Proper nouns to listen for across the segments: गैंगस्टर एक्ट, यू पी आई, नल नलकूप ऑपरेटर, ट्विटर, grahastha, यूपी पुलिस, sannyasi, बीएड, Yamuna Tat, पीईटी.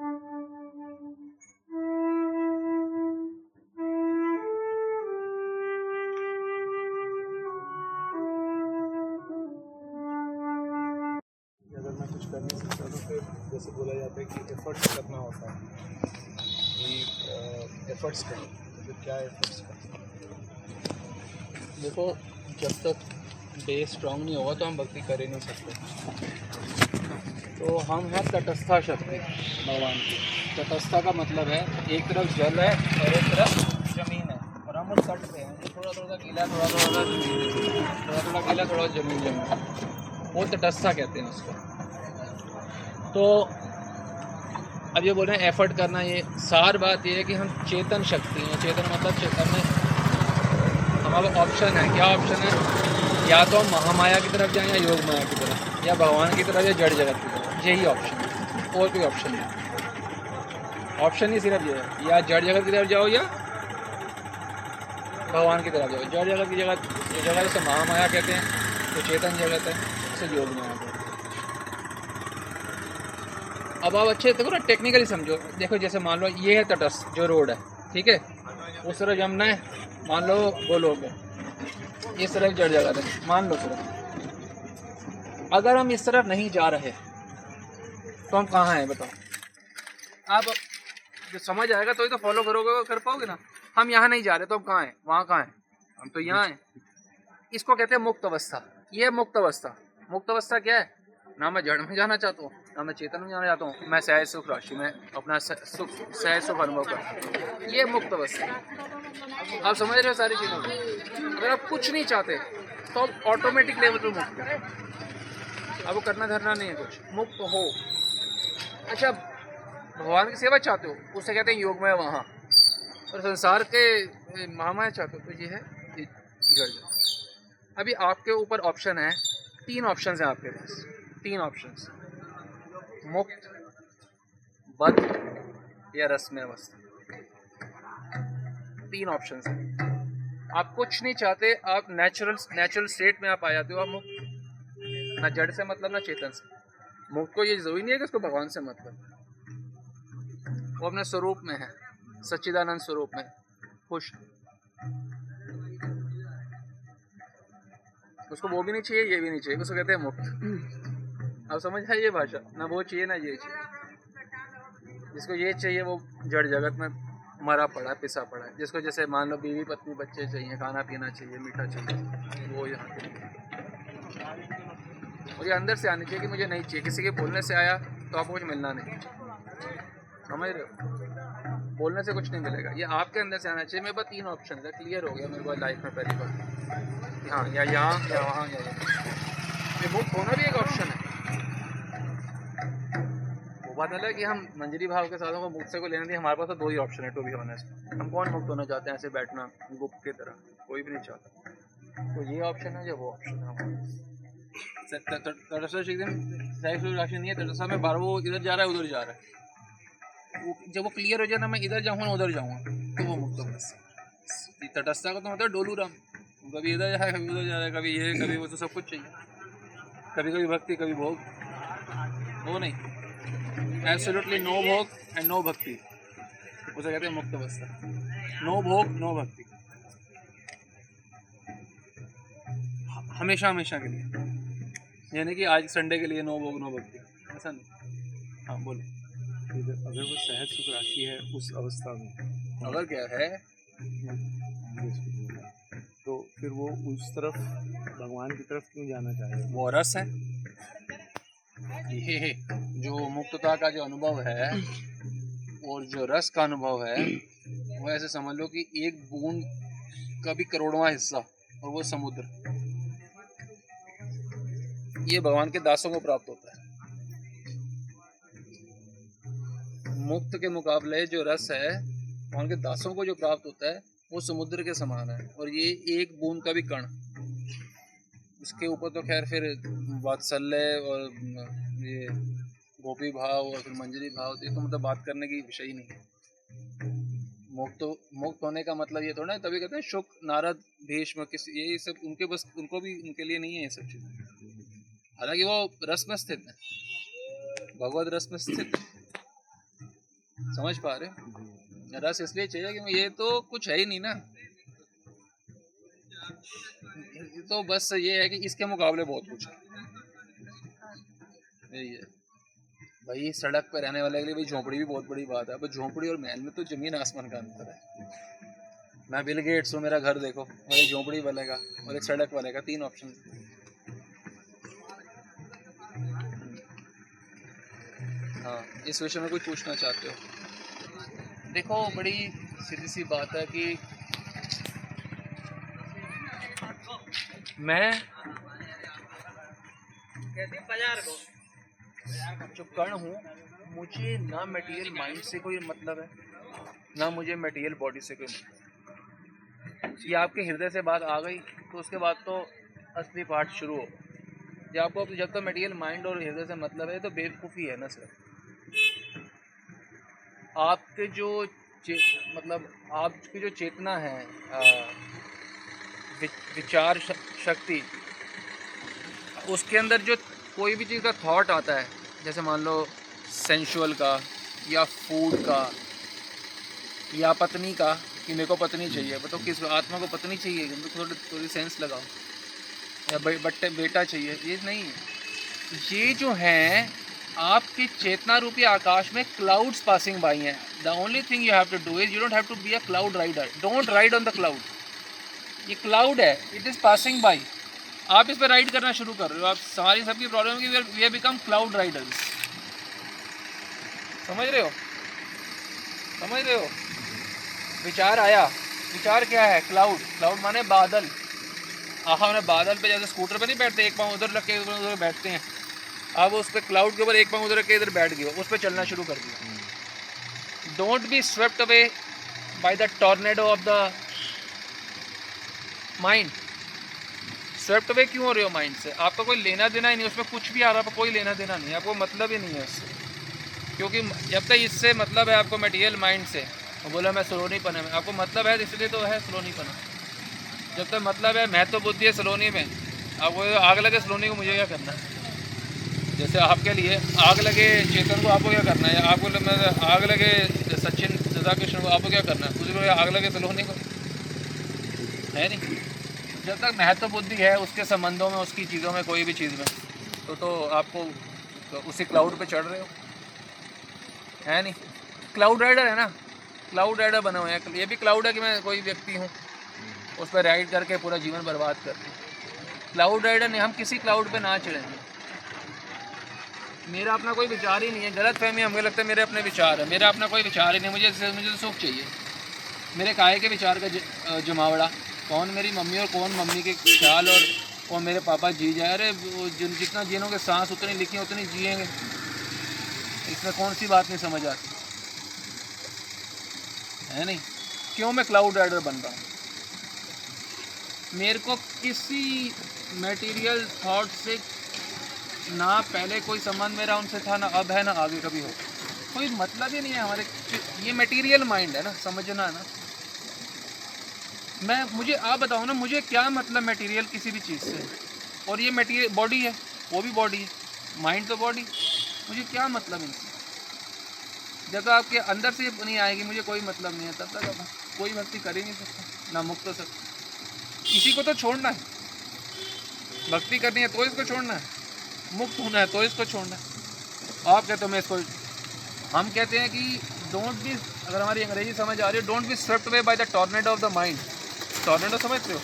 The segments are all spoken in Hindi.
करने से पहले जैसे बोला जाता है कि एफर्ट्स करना होता है कि एफर्ट्स करें, तो फिर क्या एफर्ट्स करें? देखो, जब तक बेस स्ट्रांग नहीं होगा तो हम भक्ति कर ही नहीं सकते। तो हम हैं तटस्था शक्ति भगवान की। तटस्था का मतलब है एक तरफ जल है और एक तरफ ज़मीन है, और हम उस तट पे हैं। थोड़ा थोड़ा गीला, थोड़ा ज़मीन जमीन, वो तटस्था कहते हैं उसको। तो अब ये बोल रहे हैं एफर्ट करना, ये सार बात ये है कि हम चेतन शक्ति हैं। चेतन मतलब चेतन में हमारा ऑप्शन है। क्या ऑप्शन है? या तो हम महामाया की तरफ जाएँ या योग माया की तरफ, या भगवान की तरफ, या जड़ जगत की तरफ। यही ऑप्शन है, और कोई ऑप्शन नहीं। ऑप्शन ही सिर्फ ये है, या जड़ जगत की तरफ जाओ या भगवान की तरफ जाओ। जड़ जगत की जगह जैसे महामाया कहते हैं, तो चेतन जगत है, उसे योग माया कहते हैं। अब आप अच्छे देखो ना, टेक्निकली समझो। देखो जैसे मान लो ये है तटस्थ जो रोड है, ठीक है, उस तरफ यमुना है, मान लो वो लोग हैं, इस तरफ जड़ जगत है, मान लो सिर्फ। अगर हम इस तरफ नहीं जा रहे तो हम कहाँ हैं बताओ? आप जो समझ आएगा तो ही तो फॉलो करोगे, कर पाओगे ना। हम यहाँ नहीं जा रहे तो हम कहाँ हैं? वहाँ कहाँ हैं? हम तो यहाँ हैं। इसको कहते हैं मुक्त अवस्था। ये है मुक्त अवस्था। मुक्त अवस्था क्या है? ना मैं जड़ में जाना चाहता हूँ, ना मैं चेतन में जाना चाहता हूँ, मैं सहज सुख राशि में अपना सहज सुख अनुभव करता हूँ। ये मुक्त अवस्था। आप समझ रहे हो सारी चीज़ों को? अगर आप कुछ नहीं चाहते तो आप ऑटोमेटिक लेवल पर मुक्त हो। आपको करना धरना नहीं है कुछ, मुक्त हो। अच्छा, भगवान की सेवा चाहते हो, उसे कहते हैं योगमय वहाँ, और संसार के महामाया चाहते हो तो ये है जड़ जगत। अभी आपके ऊपर ऑप्शन है, तीन ऑप्शन हैं आपके पास, तीन ऑप्शंस: मुक्त, बद्ध या रस में अवस्था। तीन ऑप्शंस हैं। आप कुछ नहीं चाहते, आप नेचुरल स्टेट में आप आ जाते हो। आप मुक्त, ना जड़ से मतलब, ना चेतन से। मुक्त को ये जरूरी नहीं है कि उसको भगवान से मतलब, वो अपने स्वरूप में है, सच्चिदानंद स्वरूप में खुश। उसको वो भी नहीं चाहिए, ये भी नहीं चाहिए, उसको कहते हैं मुक्त। अब समझ है ये भाषा, ना वो चाहिए ना ये चाहिए। जिसको ये चाहिए वो जड़ जगत में मरा पड़ा, पिसा पड़ा है। जिसको जैसे मान लो बीवी पत्नी बच्चे चाहिए, खाना पीना चाहिए, मीठा चाहिए, वो यहाँ पे। और ये अंदर से आनी चाहिए कि मुझे नहीं चाहिए। किसी के बोलने से आया तो आपको कुछ मिलना नहीं, समझ रहे हो? बोलने से कुछ नहीं मिलेगा, ये आपके अंदर से आना चाहिए। मेरे पास तीन ऑप्शन है, क्लियर हो गया मेरे पास लाइफ में पहली बार। हाँ, या यहाँ या वहाँ या यहाँ। मुक्त होना भी एक ऑप्शन है। बात अलग कि हम मंजरी भाव के साधकों को मुक्त से को लेना चाहिए। हमारे पास तो दो ही ऑप्शन है, टू बी ऑनेस्ट। हम कौन मुक्त होना चाहते हैं ऐसे बैठना गुप्त की तरह? कोई भी नहीं चाहता। तो ये ऑप्शन है या वो ऑप्शन है हमारे। तटस्था एकदम साइड राशि नहीं है। तटस्था में बार वो इधर जा रहा है, उधर जा रहा है। जब वो क्लियर हो जाए ना, मैं इधर जाऊँगा ना उधर जाऊँगा, तो वो मुक्त होगा। तटस्था का तो मतलब डोलू राम, कभी इधर जा रहा है कभी उधर जा रहा है, कभी ये कभी वो, तो सब कुछ चाहिए। कभी कभी भक्ति, कभी भोग। वो नहीं, एब्सोल्युटली नो भोग एंड नो भक्ति, उसे कहते हैं मुक्त अवस्था। नो भोग नो भक्ति, हमेशा हमेशा के लिए। यानी कि आज संडे के लिए नो भोग नो भक्ति, ऐसा नहीं। हाँ बोलो। अगर वो सहज सुख राशि है उस अवस्था में, अगर क्या है तो फिर वो उस तरफ भगवान की तरफ क्यों जाना चाहेगा? वो रस है। ये जो मुक्तता का जो अनुभव है और जो रस का अनुभव है, वो ऐसे समझ लो कि एक बूंद का भी करोड़वां हिस्सा, और वो समुद्र। ये भगवान के दासों को प्राप्त होता है। मुक्त के मुकाबले जो रस है, भगवान के दासों को जो प्राप्त होता है वो समुद्र के समान है। और ये एक बूंद का भी कण। उसके ऊपर तो खैर फिर वात्सल्य और ये गोपी भाव और फिर मंजरी भाव, ये तो मतलब बात करने की विषय ही नहीं है। मुक्त होने का मतलब ये थोड़ा है। तभी कहते हैं शुक, नारद, भीष्म, किसी ये सब उनके बस, उनको भी उनके लिए नहीं है ये सब चीज़ें। हालांकि वो रस में स्थित है, भगवत रस में स्थित है। समझ पा रहे? रस इसलिए चाहिए क्योंकि ये तो कुछ है ही नहीं ना, तो बस ये है कि इसके मुकाबले बहुत कुछ है। यही है भाई, सड़क पर रहने वाले के लिए भाई झोंपड़ी भी बहुत बड़ी बात है, पर झोंपड़ी और महल में तो जमीन आसमान का अंतर है। मैं बिल गेट्स हूँ, मेरा घर देखो, और एक झोंपड़ी वाले का और एक सड़क वाले का, तीन ऑप्शन। हाँ, इस विषय में कुछ पूछना चाहते हो? देखो, बड़ी सीधी सी बात है कि मैं जो कर्ण हूँ, मुझे ना मटेरियल माइंड से कोई मतलब है, ना मुझे मटेरियल बॉडी से कोई मतलब। ये आपके हृदय से बात आ गई तो उसके बाद तो असली पाठ शुरू हो। जब आपको जब तक तो मटेरियल माइंड और हृदय से मतलब है तो बेवकूफ़ी है ना सर। आपके जो मतलब आपकी जो चेतना है, विचार शक्ति, उसके अंदर जो कोई भी चीज़ का थॉट आता है, जैसे मान लो सेंशुअल का या फूड का या पत्नी का, कि मेरे को पत्नी चाहिए, तो किस आत्मा को पत्नी चाहिए, तो थोड़ी सेंस लगाओ, या बेटा चाहिए। ये नहीं, ये जो हैं आपके चेतना रूपी आकाश में क्लाउड्स पासिंग बाई हैं। The only thing you have to do is you don't have to be a cloud rider. Don't ride on the cloud. ये क्लाउड है, इट इज़ पासिंग बाई, आप इस पर राइड करना शुरू कर रहे हो। आप सारी सबकी प्रॉब्लम है कि we have become cloud riders. समझ रहे हो? समझ रहे हो? विचार आया, विचार क्या है? क्लाउड। क्लाउड माने बादल। हमने बादल पे जैसे स्कूटर पे नहीं बैठते, एक पाँव उधर रख के उधर बैठते हैं, अब उस पर क्लाउड के ऊपर एक पाँव उधर रख के इधर बैठ गए, उस पर चलना शुरू कर दिया। Don't be swept away by the tornado of the mind. Swept away क्यों हो रहे हो माइंड से? आपका कोई लेना देना ही नहीं, उसमें कुछ भी आ रहा है, कोई लेना देना नहीं है, आपको मतलब ही नहीं है उससे। क्योंकि जब तक इससे मतलब है आपको मटेरियल माइंड से, बोला मैं सलोनीपना में, आपको मतलब है इसलिए तो है सलोनीपना। जब तक मतलब है महत्व बुद्धि है सलोनी में, आपको आग लगे सलोनी को मुझे क्या करना है? जैसे आपके लिए आग लगे चेतन को आपको क्या करना है? आपको आग लगे सचिन राधाकृष्ण को आपको क्या करना है? उसको आग लगे सलोनी को है नहीं। जब तक महत्व बुद्धि है उसके संबंधों में, उसकी चीज़ों में, कोई भी चीज़ में, तो आपको तो उसी क्लाउड पे चढ़ रहे हो, है नहीं? क्लाउड राइडर है ना, क्लाउड राइडर बने हुए हैं। ये भी क्लाउड है कि मैं कोई व्यक्ति हूँ, उस पर राइड करके पूरा जीवन बर्बाद करते हैं। क्लाउड राइडर नहीं, हम किसी क्लाउड पे ना चढ़ेंगे। मेरा अपना कोई विचार ही नहीं है, गलत फहमी हमें लगता है मेरे अपने विचार है, मेरा अपना कोई विचार ही नहीं। मुझे सुख चाहिए, मेरे काहे के विचार का जमावड़ा, कौन मेरी मम्मी और कौन मम्मी के ख्याल और मेरे पापा जी जाए। अरे जितना जीनों के सांस उतनी लिखी उतनी जिएंगे, इसमें कौन सी बात नहीं समझ आती है? नहीं, क्यों मैं क्लाउड राइडर बन रहा हूँ? मेरे को किसी मटेरियल थॉट से ना पहले कोई संबंध मेरा उनसे था, ना अब है, ना आगे कभी हो। कोई मतलब ही नहीं है हमारे। ये मटेरियल माइंड है ना, समझना है ना। मुझे आप बताओ ना, मुझे क्या मतलब मटेरियल किसी भी चीज़ से? और ये मटेरियल बॉडी है, वो भी बॉडी है, माइंड तो बॉडी, मुझे क्या मतलब इनसे? जब तक आपके अंदर से नहीं आएगी मुझे कोई मतलब नहीं है, तब तक आप कोई भक्ति कर ही नहीं सकते, ना मुक्त हो सकते। इसी को तो छोड़ना है। भक्ति करनी है तो इसको छोड़ना है, मुक्त होना है तो इसको छोड़ना है। आप कहते हो मैं इसको, हम कहते हैं कि डोंट बी, अगर हमारी अंग्रेजी समझ आ रही है, don't be swept away by the tornado of the mind. Tornado समझते हो?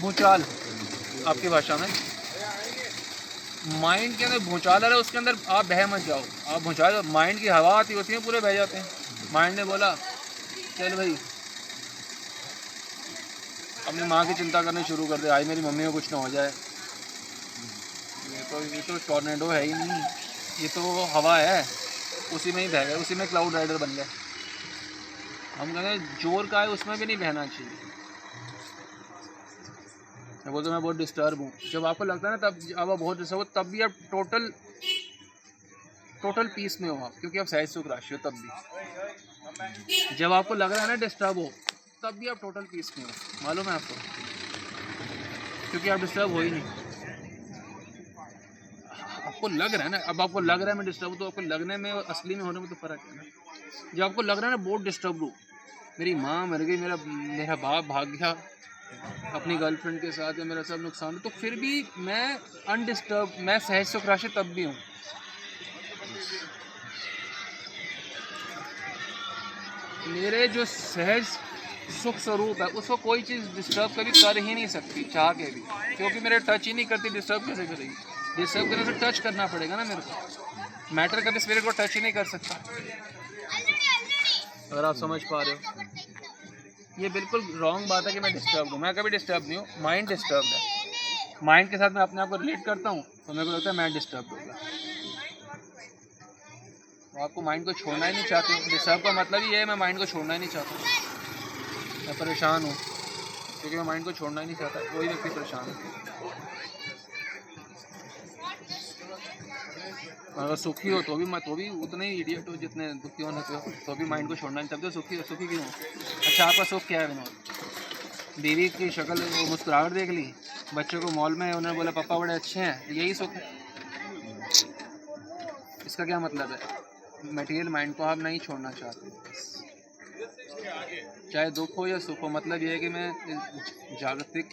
भूचाल आपकी भाषा में। माइंड के अंदर भूचाल आ रहा है, उसके अंदर आप बह मत जाओ। आप भूचाल, माइंड की हवा आती होती है, पूरे बह जाते हैं। माइंड ने बोला चल भाई, अपनी माँ की चिंता करनी शुरू कर दे, आई मेरी मम्मी को कुछ ना हो जाए। ये तो टॉर्नेडो है ही नहीं, ये तो हवा है, उसी में ही बह गए, उसी में क्लाउड राइडर बन गए। हम कहते हैं जोर का है, उसमें भी नहीं बहना चाहिए। वो तो मैं बहुत डिस्टर्ब हूँ, जब आपको लगता है ना तब अब आप बहुत डिस्टर्ब हो, तब भी आप टोटल पीस में हो आप, क्योंकि आप सहज सुख राशि हो। तब भी जब आपको लग रहा है ना डिस्टर्ब हो, तब भी आप टोटल पीस में हो, मालूम है आपको, क्योंकि आप डिस्टर्ब हो ही नहीं। आपको लग रहा है ना, अब आपको लग रहा है मैं डिस्टर्ब हूँ, तो आपको लगने में और असली में होने में तो फ़र्क है ना। जब आपको लग रहा है ना बहुत डिस्टर्ब हूँ, मेरी माँ मर गई, मेरा बाप भाग गया अपनी गर्लफ्रेंड के साथ, या मेरा सब नुकसान, तो फिर भी मैं अनडिस्टर्ब, मैं सहज सुखराशे तब भी हूँ। मेरे जो सहज सुख स्वरूप है उसको कोई चीज़ डिस्टर्ब कभी कर ही नहीं सकती, चाह के भी, क्योंकि मेरे टच ही नहीं करती, डिस्टर्ब कैसे करेगी। डिस्टर्ब करने से टच करना पड़ेगा ना मेरे को, मैटर कभी स्पिरिट को टच ही नहीं कर सकता, अगर आप समझ पा रहे हो। ये बिल्कुल रॉन्ग बात है कि मैं डिस्टर्ब हूँ, मैं कभी डिस्टर्ब नहीं हूँ, माइंड डिस्टर्ब है। माइंड के साथ मैं अपने आप को रिलेट करता हूँ तो मेरे को लगता है मैं डिस्टर्ब होगा। आपको माइंड को छोड़ना ही नहीं चाहते, डिस्टर्ब का मतलब ये है मैं माइंड को छोड़ना ही नहीं चाहता, मैं परेशान हूँ क्योंकि मैं माइंड को छोड़ना ही नहीं चाहता। कोई व्यक्ति परेशान है, अगर सुखी हो तो भी मैं तो भी उतने ही इडियट हो जितने दुखी होने के हो, तो भी माइंड को छोड़ना नहीं चाहते। सुखी हो, सुखी क्यों? अच्छा आपका सुख क्या है? विनोद बीवी की शक्ल मुस्कुराहट देख ली, बच्चों को मॉल में उन्होंने बोला पापा बड़े अच्छे हैं, यही सुख है। इसका क्या मतलब है? मटेरियल माइंड को आप नहीं छोड़ना चाहते, चाहे दुख हो या सुख हो। मतलब यह है कि मैं इस जागतिक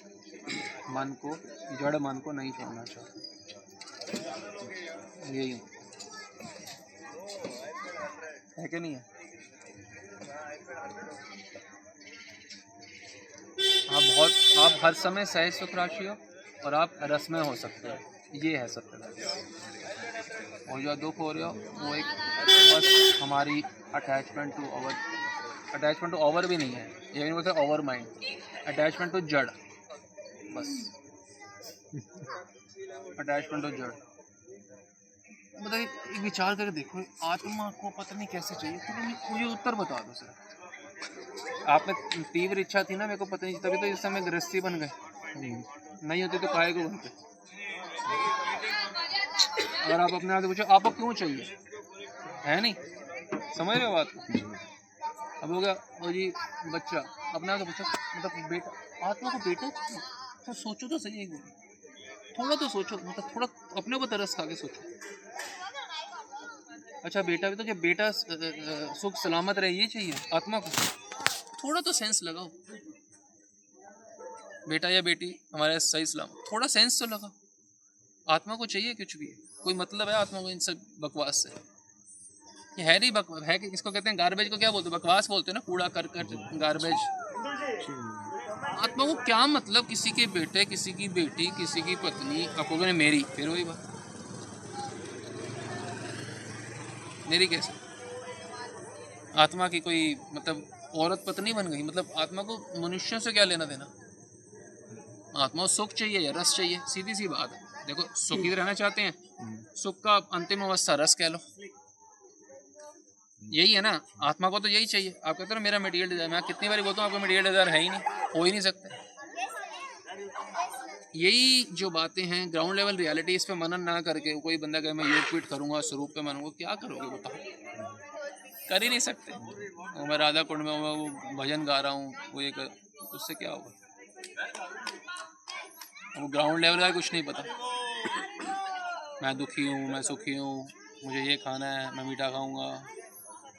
मन को, जड़ मन को नहीं छोड़ना चाहता, यही है कि नहीं है? आप हर समय सहज सुख राशि हो और आप रस में हो सकते हो, ये है सत्य। और जो दुख हो रहे हो वो एक बस हमारी अटैचमेंट टू ओवर भी नहीं है, ये नहीं बोलते ओवर माइंड, अटैचमेंट टू जड़, बस अटैचमेंट टू जड़। मतलब एक विचार करके देखो, आत्मा को पता नहीं कैसे चाहिए, तो मुझे उत्तर बता दो सर। आप में तीव्र इच्छा थी ना, मेरे को पता नहीं, तभी तो इस समय गृहस्थी बन गए, नहीं होते तो काहे को बनते। अगर आप अपने आप से पूछो आपको क्यों चाहिए, है नहीं, समझ रहे हो बात? अब हो गया और जी बच्चा, अपने आप से पूछो, मतलब बेटा, आत्मा को बेटा तो सोचो तो सही, थोड़ा तो सोचो, मतलब थोड़ा अपने को तरस खा के सोचो। अच्छा बेटा भी तो, क्या बेटा सुख सलामत रहे ये चाहिए? आत्मा को थोड़ा तो सेंस लगाओ, बेटा या बेटी हमारे सही सलामत, थोड़ा सेंस तो लगाओ। आत्मा को चाहिए कुछ भी, कोई मतलब है आत्मा को इन सब बकवास से? ये है नहीं बकवास, है कि इसको कहते हैं गार्बेज को क्या बोलते हैं? बकवास बोलते हैं ना, कूड़ा करकट गार्बेज। आत्मा को क्या मतलब किसी के बेटे, किसी की बेटी, किसी की पत्नी, आपको ने मेरी, फिर वही बात मेरी कैसे? आत्मा की कोई मतलब औरत पत्नी बन गई, मतलब आत्मा को मनुष्यों से क्या लेना देना? आत्मा को सुख चाहिए या रस चाहिए, सीधी सी बात है। देखो सुखी रहना चाहते हैं, सुख का अंतिम अवस्था रस कह लो, यही है ना। आत्मा को तो यही चाहिए। आप कहते हो मेरा मटेरियल डिजायर, मैं कितनी बार बोलता हूँ आपका मटेरियल डिजायर है ही नहीं, हो ही नहीं सकता। यही जो बातें हैं ग्राउंड लेवल रियलिटी, इस पे मनन ना करके कोई बंदा कहे मैं योग क्विट करूँगा, स्वरूप पे मनूंगा, क्या करोगे बताओ? कर ही नहीं सकते। और मैं राधा कुंड में वो भजन गा रहा हूँ, वो ये कर, उससे क्या होगा? वो ग्राउंड लेवल का कुछ नहीं पता, मैं दुखी हूँ, मैं सुखी हूँ, मुझे ये खाना है, मैं मीठा खाऊँगा,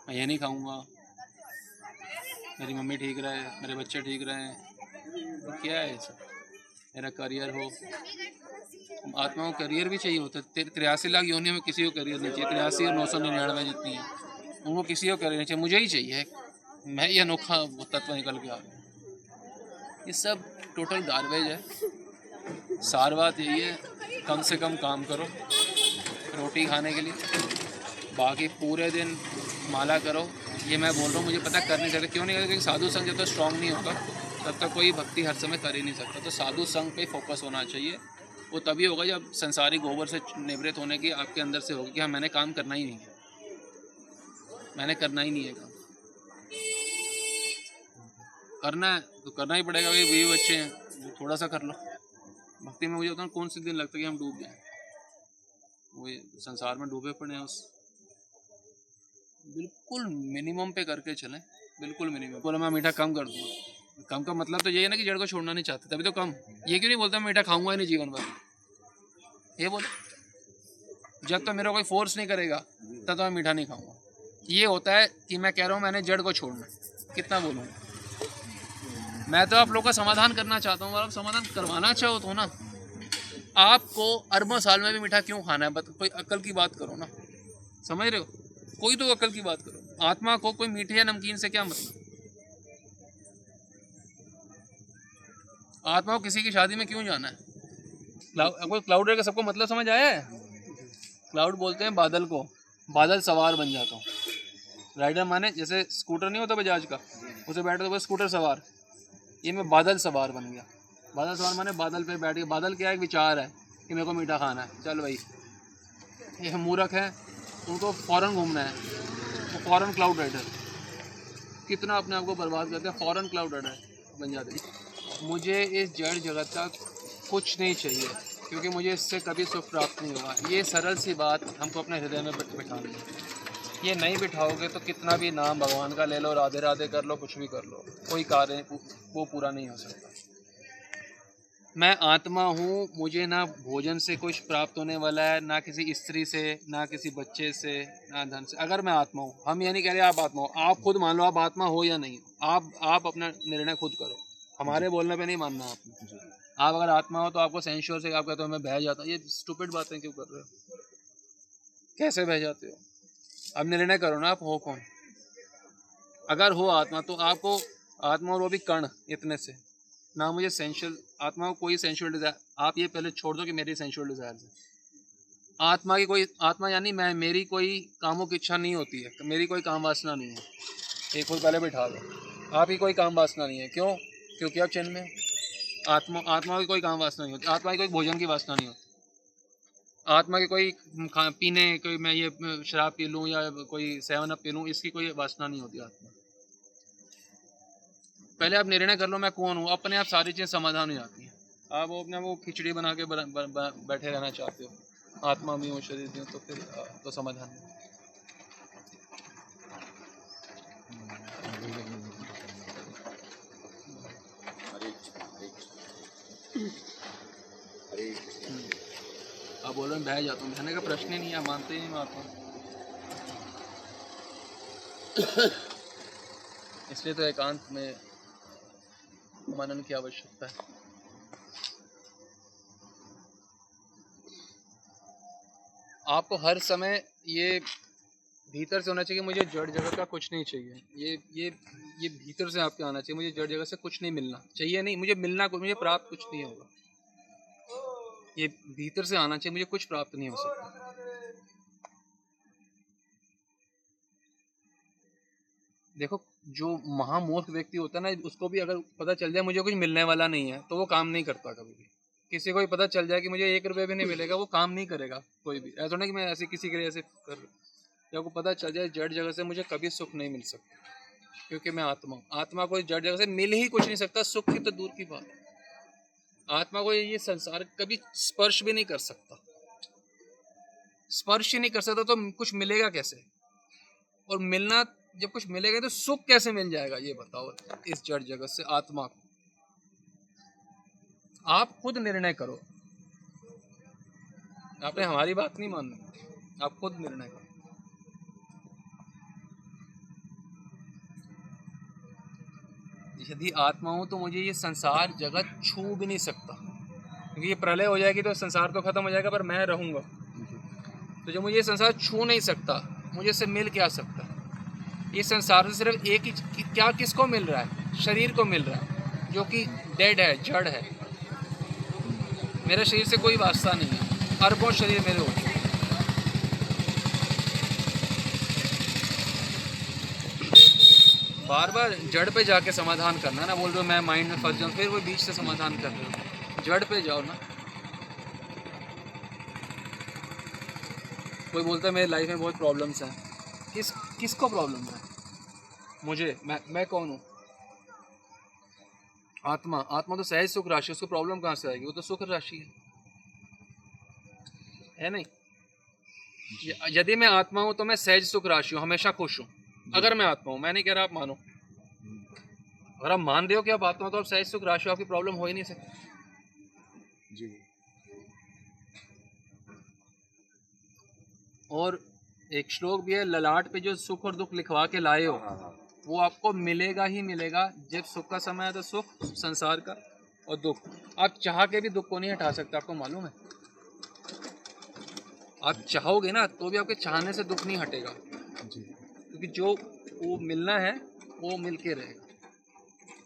मैं ये नहीं खाऊंगा, मेरी मम्मी ठीक रहे, मेरे बच्चे ठीक रहे, तो क्या है सब? मेरा करियर हो, आत्मा को करियर भी चाहिए होता है। 83 लाख योनियों में किसी को करियर नहीं चाहिए, 83,999 जितनी है उनको किसी को करियर नहीं चाहिए, मुझे ही चाहिए, मैं ये अनोखा तत्व निकल के आ गया। ये सब टोटल गार्बेज है। सार बात यही है, कम से कम काम करो रोटी खाने के लिए, बाकी पूरे दिन माला करो। ये मैं बोल रहा हूँ, मुझे पता कर नहीं सकता, क्यों नहीं करता? क्योंकि साधु संग जब तक स्ट्रांग नहीं होगा तब तक कोई भक्ति हर समय कर ही नहीं सकता। तो साधु संग पे फोकस होना चाहिए, वो तभी होगा जब संसारी गोबर से निवृत्त होने की आपके अंदर से होगी कि हाँ मैंने काम करना ही नहीं है, मैंने करना ही नहीं है काम। करना है तो करना ही पड़ेगा, भाई वीव अच्छे हैं थोड़ा सा कर लो। भक्ति में मुझे होता है कौन से दिन लगता है कि हम डूब जाएँ, वो संसार में डूबे पड़े हैं। उस बिल्कुल मिनिमम पे करके चलें, बिल्कुल मिनिमम। बोला मैं मीठा कम कर दूँगा, कम का मतलब तो ये है ना कि जड़ को छोड़ना नहीं चाहते, तभी तो कम। ये क्यों नहीं बोलता मैं मीठा खाऊंगा ही नहीं जीवन भर, ये बोल जब तो मेरा कोई फोर्स नहीं करेगा तब तो मैं मीठा नहीं खाऊंगा। ये होता है कि मैं कह रहा हूँ मैंने जड़ को छोड़ना, कितना बोलूँगा मैं। तो आप लोग का समाधान करना चाहता हूँ, आप समाधान करवाना चाहो तो ना। आपको अरबों साल में भी मीठा क्यों खाना है? कोई अक्ल की बात करो ना, समझ रहे हो? कोई तो अक्ल की बात करो। आत्मा को कोई मीठे या नमकीन से क्या मतलब? आत्मा को किसी की शादी में क्यों जाना है? कोई क्लाउड रहेगा, सबको मतलब समझ आया है? क्लाउड बोलते हैं बादल को, बादल सवार बन जाता हूँ। राइडर माने जैसे स्कूटर नहीं होता बजाज का, उसे बैठा तो बस स्कूटर सवार, ये मैं बादल सवार बन गया। बादल सवार माने बादल पे बैठ गया। बादल क्या है? एक विचार है कि मेरे को मीठा खाना है। चल भाई, ये मूर्ख है, उनको फ़ौरन घूमना है, तो फ़ौरन क्लाउड राइडर। कितना अपने आप को बर्बाद करते हैं, फ़ौरन क्लाउड राइडर बन जाते हैं। मुझे इस जड़ जगत का कुछ नहीं चाहिए क्योंकि मुझे इससे कभी सुख प्राप्त नहीं होगा। ये सरल सी बात हमको अपने हृदय में बिठानी है। ये नहीं बिठाओगे तो कितना भी नाम भगवान का ले लो, राधे राधे कर लो, कुछ भी कर लो, कोई कार्य वो पूरा नहीं हो सकता। मैं आत्मा हूँ, मुझे ना भोजन से कुछ प्राप्त होने वाला है, ना किसी स्त्री से, ना किसी बच्चे से, ना धन से। अगर मैं आत्मा हूँ, हम ये नहीं कह रहे आप आत्मा हो, आप खुद मान लो आप आत्मा हो या नहीं। आप अपना निर्णय खुद करो, हमारे बोलने पे नहीं मानना आपने। आप अगर आत्मा हो तो आपको सेंश्योर से आप कहते हो मैं बह जाता हूँ, ये स्टूपिड बातें क्यों कर रहे हो? कैसे बह जाते हो? अब निर्णय करो ना आप हो कौन। अगर हो आत्मा तो आपको आत्मा और वो भी कण इतने से ना, मुझे सेंशुअल आत्मा को कोई सेंशुअल डिज़ायर, आप ये पहले छोड़ दो कि मेरी सेंशुअल डिज़ायर है। आत्मा की कोई, आत्मा यानी मैं, मेरी कोई कामों की इच्छा नहीं होती है, मेरी कोई काम वासना नहीं है। एक और पहले बिठा दो, आपकी कोई काम वासना नहीं है। क्यों? क्योंकि आप चिन्ह में आत्मा की कोई काम वासना नहीं होती, आत्मा की कोई भोजन की वासना नहीं होती, आत्मा की कोई पीने कोई मैं ये शराब पी लूँ या कोई 7 अप पी लूँ, इसकी कोई वासना नहीं होती आत्मा। पहले आप निर्णय कर लो मैं कौन हूँ, अपने आप सारी चीज़ें समाधान हो जाती हैं। आप अपने वो खिचड़ी बना के बैठे रहना चाहते हो, आत्मा भी हो शरीर भी हो, तो फिर तो समाधान आप बोलो मैं बह जाता हूँ, बहने का प्रश्न ही नहीं है, मानते ही नहीं मानता। इसलिए तो एकांत में मनन की आवश्यकता है। आपको हर समय ये भीतर से होना चाहिए कि मुझे जड़ जगत का कुछ नहीं चाहिए। ये भीतर से आपके आना चाहिए, मुझे जड़ जगत से कुछ नहीं मिलना चाहिए, नहीं मुझे मिलना, मुझे प्राप्त कुछ नहीं होगा। ये भीतर से आना चाहिए, मुझे कुछ प्राप्त नहीं हो सकता। देखो जो महामूर्ख व्यक्ति होता है ना, उसको भी अगर पता चल जाए मुझे कुछ मिलने वाला नहीं है तो वो काम नहीं करता कभी भी। किसी को भी पता चल जाए कि मुझे 1 रुपये भी नहीं मिलेगा, वो काम नहीं करेगा कोई भी। ऐसा नहीं कि मैं ऐसे किसी के लिए ऐसे कर रहा हूँ। जब को पता चल जाए जड़ जगह से मुझे कभी सुख नहीं मिल सकता क्योंकि मैं आत्मा हूँ, आत्मा को जड़ जगह से मिल ही कुछ नहीं सकता, सुख की तो दूर की बात। आत्मा को ये संसार कभी स्पर्श भी नहीं कर सकता, स्पर्श ही नहीं कर सकता, तो कुछ मिलेगा कैसे? और मिलना, जब कुछ मिलेगा तो सुख कैसे मिल जाएगा ये बताओ इस जड़ जगत से आत्मा को। आप खुद निर्णय करो, आपने हमारी बात नहीं माननी, आप खुद निर्णय करो। यदि आत्मा हूं तो मुझे ये संसार जगत छू भी नहीं सकता क्योंकि ये प्रलय हो जाएगी तो संसार तो खत्म हो जाएगा पर मैं रहूंगा। तो जब मुझे ये संसार छू नहीं सकता, मुझे इससे मिल क्या सकता? इस संसार से सिर्फ एक ही क्या किसको मिल रहा है? शरीर को मिल रहा है जो कि डेड है, जड़ है। मेरे शरीर से कोई वास्ता नहीं है, अरबों शरीर मेरे हो। बार बार जड़ पे जाके समाधान करना ना, बोल रहे हो मैं माइंड में फंस जाऊँ, फिर वो बीच से समाधान कर रहे हो। जड़ पे जाओ ना। कोई बोलता है मेरी लाइफ में बहुत प्रॉब्लम्स हैं, किसको प्रॉब्लम है? मुझे, मैं कौन हूँ? आत्मा। आत्मा तो सहज सुख राशि, उसको प्रॉब्लम कहाँ से आएगी? वो तो सुख राशि है नहीं? यदि मैं आत्मा हूँ तो मैं सहज सुख राशि हूँ, हमेशा खुश हूँ। अगर मैं आत्मा हूँ, मैं नहीं कह रहा आप मानो, अगर आप मान रहे हो कि आप आत्मा हो तो आप सहज सुख राशि, आपकी प्रॉब्लम हो ही नहीं सकती। और एक श्लोक भी है, ललाट पे जो सुख और दुख लिखवा के लाए हो वो आपको मिलेगा ही मिलेगा। जब सुख का समय है तो सुख संसार का, और दुख आप चाह के भी दुख को नहीं हटा सकते। आपको मालूम है, आप चाहोगे ना तो भी आपके चाहने से दुख नहीं हटेगा, क्योंकि जो वो मिलना है वो मिल के रहेगा।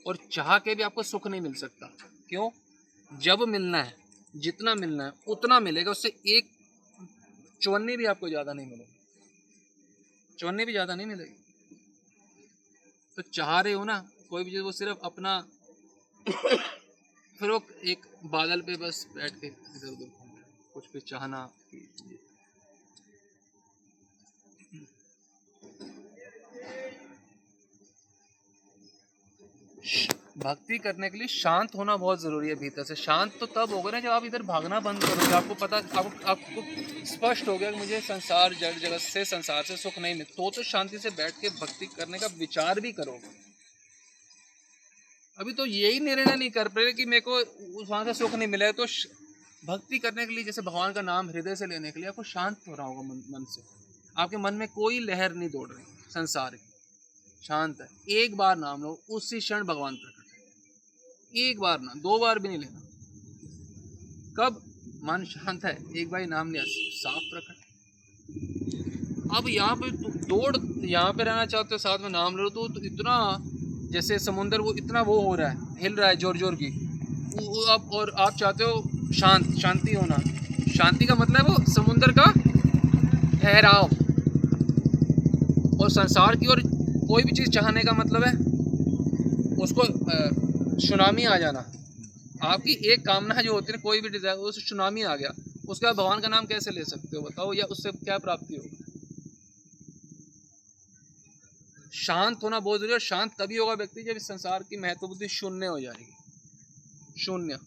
और चाह के भी आपको सुख नहीं मिल सकता। क्यों? जब मिलना है, जितना मिलना है उतना मिलेगा, उससे एक चौन्नी भी आपको ज़्यादा नहीं मिलेगी, चौन्नी भी ज़्यादा नहीं मिलेगी। तो चाह रहे हो ना कोई भी चीज़, वो सिर्फ अपना फिर वो एक बादल पे बस बैठ के इधर उधर कुछ भी चाहना। भक्ति करने के लिए शांत होना बहुत जरूरी है भीतर से। शांत तो तब होगा ना जब आप इधर भागना बंद करोगे। आपको पता, आपको स्पष्ट हो गया कि मुझे संसार जड़ जगत से, संसार से सुख नहीं मिलता, तो शांति से बैठ के भक्ति करने का विचार भी करोगे। अभी तो यही निर्णय नहीं कर पाए कि मेरे को वहाँ से सुख नहीं मिला, तो भक्ति करने के लिए जैसे भगवान का नाम हृदय से लेने के लिए आपको शांत होना होगा। मन से आपके मन में कोई लहर नहीं दौड़ रही संसार की, शांत है। एक बार नाम लो, उसी क्षण भगवान प्रकट है। एक बार ना, दो बार भी नहीं लेना। कब मन शांत है, एक बार नाम लिया, साफ प्रकट। अब यहाँ पे दौड़, यहाँ पे रहना चाहते हो, साथ में नाम लो तो इतना जैसे समुंदर वो इतना वो हो रहा है, हिल रहा है जोर जोर की। आप और आप चाहते हो शांत, शांति होना। शांति का मतलब वो समुंदर का ठहराव। और संसार की और कोई भी चीज़ चाहने का मतलब है उसको सुनामी आ जाना। आपकी एक कामना जो होती है कोई भी डिजायर, उससे सुनामी आ गया, उसका भगवान का नाम कैसे ले सकते हो बताओ, या उससे क्या प्राप्ति होगा। शांत होना बहुत जरूरी है। शांत तभी होगा व्यक्ति जब इस संसार की महत्वबुद्धि शून्य हो जाएगी, शून्य।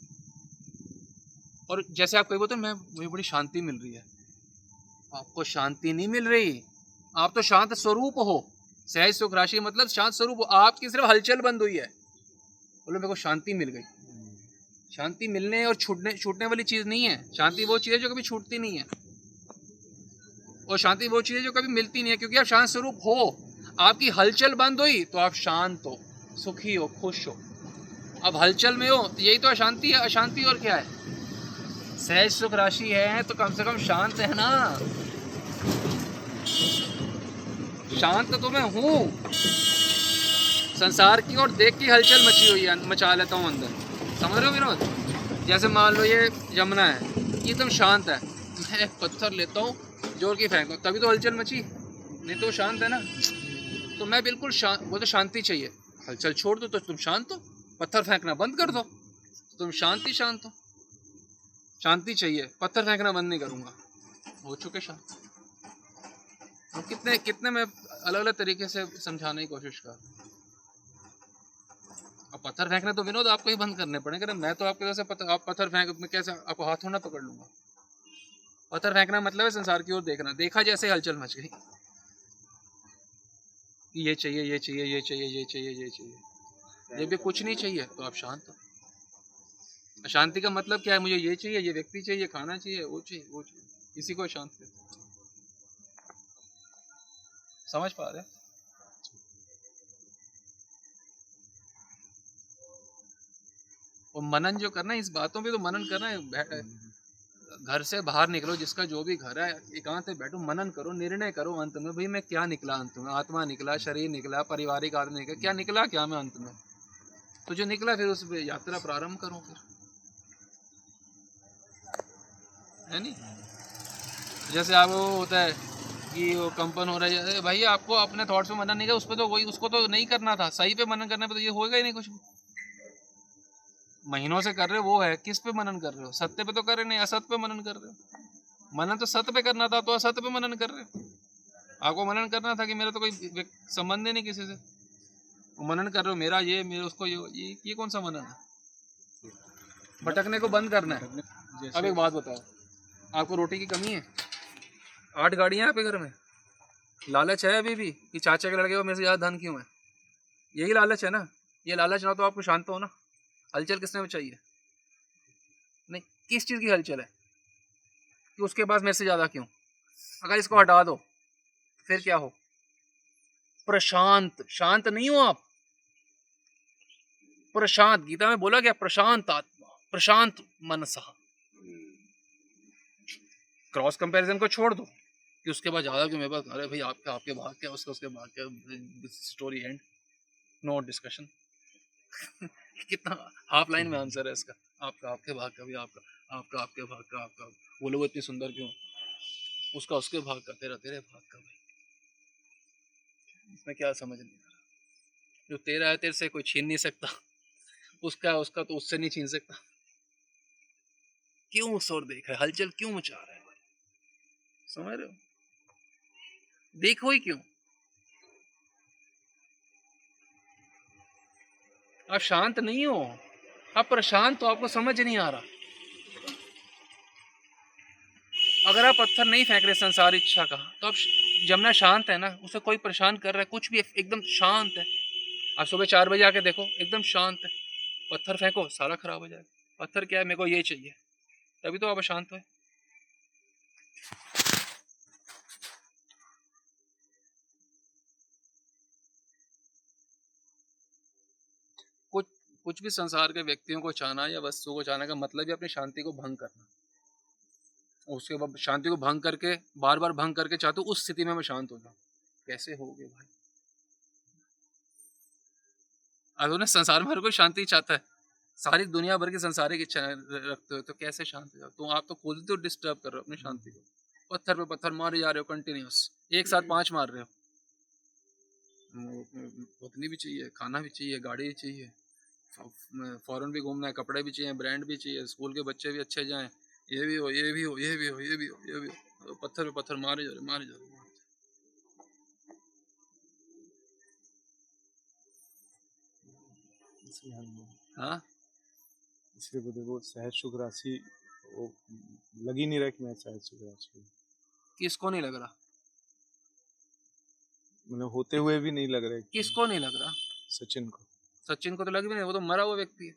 और जैसे आप कोई बोलते हो मैं, मुझे बड़ी शांति मिल रही है, आपको शांति नहीं मिल रही। आप तो शांत स्वरूप हो। सहज सुख राशि मतलब शांत स्वरूप, आपकी सिर्फ हलचल बंद हुई है। बोलो मेरे को शांति मिल गई। शांति मिलने और छूटने वाली चीज़ नहीं है। शांति वो चीज़ है जो कभी छूटती नहीं है, और शांति वो चीज़ है जो कभी मिलती नहीं है। क्योंकि आप शांत स्वरूप हो, आपकी हलचल बंद हुई तो आप शांत हो, सुखी हो, खुश हो। अब हलचल में हो, यही तो अशांति है। अशांति और क्या है? सहज सुख राशि है तो कम से कम शांत है ना। शांत तो मैं हूँ, संसार की और देख की हलचल मची हुई है, मचा लेता हूँ अंदर। समझ रहे हो विनोद? जैसे मान लो ये यमुना है, ये एकदम शांत है, मैं पत्थर लेता हूँ जोर की फेंकता हूँ, तभी तो हलचल मची, नहीं तो शांत है ना। तो मैं बिल्कुल शांत, वो तो शांति चाहिए। हलचल छोड़ दो तो तुम शांत हो, पत्थर फेंकना बंद कर दो तुम शांति शांत हो। शांति चाहिए, पत्थर फेंकना बंद नहीं करूँगा, हो चुके शांत। हम कितने कितने में अलग अलग तरीके से समझाने की कोशिश कर। अब पत्थर फेंकना तो विनोद आपको ही बंद करने पड़ेंगे ना। मैं तो आपके जैसे आप पत्थर फेंक, मैं कैसे आपको हाथों ना पकड़ लूँगा। पत्थर फेंकना मतलब है संसार की ओर देखना, देखा जैसे हलचल मच गई, ये चाहिए ये चाहिए ये चाहिए ये चाहिए ये चाहिए, ये भी कुछ नहीं चाहिए तो आप शांत हो। अशांति का मतलब क्या है? मुझे ये चाहिए, ये व्यक्ति चाहिए, खाना चाहिए, वो चाहिए, वो चाहिए, इसी को अशांत कहते हैं। समझ पा रहे? और मनन जो करना है इस बातों पे, तो मनन करना है। घर से बाहर निकलो, जिसका जो भी घर है, एकांत में बैठो, मनन करो, निर्णय करो अंत में, भाई मैं क्या निकला अंत में। आत्मा निकला, शरीर निकला, पारिवारिक आदमी निकला, क्या निकला, क्या मैं अंत में। तो जो निकला फिर उस पर यात्रा प्रारंभ करो फिर, है नी। जैसे आप वो होता है कि वो कंपन हो रहा है, भाई आपको अपने थॉट्स पे मनन नहीं कर, उस पर तो वही, उसको तो नहीं करना था। सही पे मनन करने पे तो ये होएगा ही नहीं कुछ। महीनों से कर रहे हो, वो है किस पे मनन कर रहे हो? सत्य पे तो कर रहे नहीं, असत पे मनन कर रहे हो। मनन तो सत्य पे करना था तो असत पे मनन कर रहे हो। आपको मनन करना था कि मेरा तो कोई संबंध ही नहीं किसी से, मनन कर रहे हो मेरा ये, मेरे उसको ये कौन सा मनन है? भटकने को बंद करना है। अब एक बात बताओ, आपको रोटी की कमी है, 8 गाड़ियाँ आपके घर में, लालच है अभी भी कि चाचा के लड़के को मेरे से ज़्यादा धन क्यों है, यही लालच है ना। ये लालच ना तो आपको शांत हो ना। हलचल किसने चाहिए? नहीं, किस चीज़ की हलचल है कि उसके पास मेरे से ज़्यादा क्यों? अगर इसको हटा दो फिर क्या हो? प्रशांत। शांत नहीं हो आप, प्रशांत। गीता में बोला गया प्रशांत आत्मा, प्रशांत मनसा। क्रॉस कंपैरिजन को छोड़ दो कि उसके बाद ज्यादा मेरे पास, अरे भाई आपका आपके भाग क्या, उसके बाद क्या, स्टोरी एंड, नो डिस्कशन। कितना हाफ लाइन में आंसर है इसका, आपका आपके भाग का भी, आपका आपके भाग का, आपका वो लोग इतनी सुंदर क्यों, उसका उसके भाग का, तेरा तेरे भाग का। भाई इसमें क्या समझ नहीं आ रहा? जो तेरा है तेरे से कोई छीन नहीं सकता, उसका उसका तो उससे नहीं छीन सकता। क्यों उस और देख रहा है, हलचल क्यों मचा रहा है भाई? समझ रहे हो? देखो ही क्यों? आप शांत नहीं हो, आप परेशान, तो आपको समझ नहीं आ रहा। अगर आप पत्थर नहीं फेंक रहे संसार इच्छा का, तो आप जमुना शांत है ना, उसे कोई परेशान कर रहा है कुछ भी, एकदम शांत है। आप सुबह 4 बजे आके देखो, एकदम शांत है। पत्थर फेंको, सारा खराब हो जाएगा। पत्थर क्या है, मेरे को ये चाहिए, तभी तो आप शांत हो। कुछ भी संसार के व्यक्तियों को चाहना या वस्तुओं को चाहना का मतलब ही अपनी शांति को भंग करना। उसके बाद शांति को भंग करके, बार बार भंग करके चाहता हूँ उस स्थिति में मैं शांत हो जाऊँ। कैसे होगे भाई? अगर ना संसार भर को शांति चाहता है, सारी दुनिया भर की संसारिक इच्छा रखते हो, तो कैसे शांत हो जाओ? तो आप तो खुद तो डिस्टर्ब कर रहे हो अपनी शांति को। पत्थर पे पत्थर मारे जा रहे हो कंटिन्यूस, एक साथ 5 मार रहे हो। पत्नी भी चाहिए, खाना भी चाहिए, गाड़ी भी चाहिए, फॉरेन भी घूमना है, कपड़े भी चाहिए, ब्रांड भी चाहिए, स्कूल के बच्चे भी अच्छे जाएं, ये भी हो, ये भी हो, ये भी हो, ये भी हो, ये भी हो। पत्थर पे पत्थर मारे जा रहे, मारे जा रहे। हाँ, इसलिए बोले वो सहज सुख राशि वो लगी नहीं रहा कि मैं सहज सुख राशि। किसको नहीं लग रहा? मतलब होते हुए भी नहीं लग रहा। किसको नहीं लग रहा? सचिन को। सचिन को तो लग भी नहीं, वो तो मरा हुआ व्यक्ति है।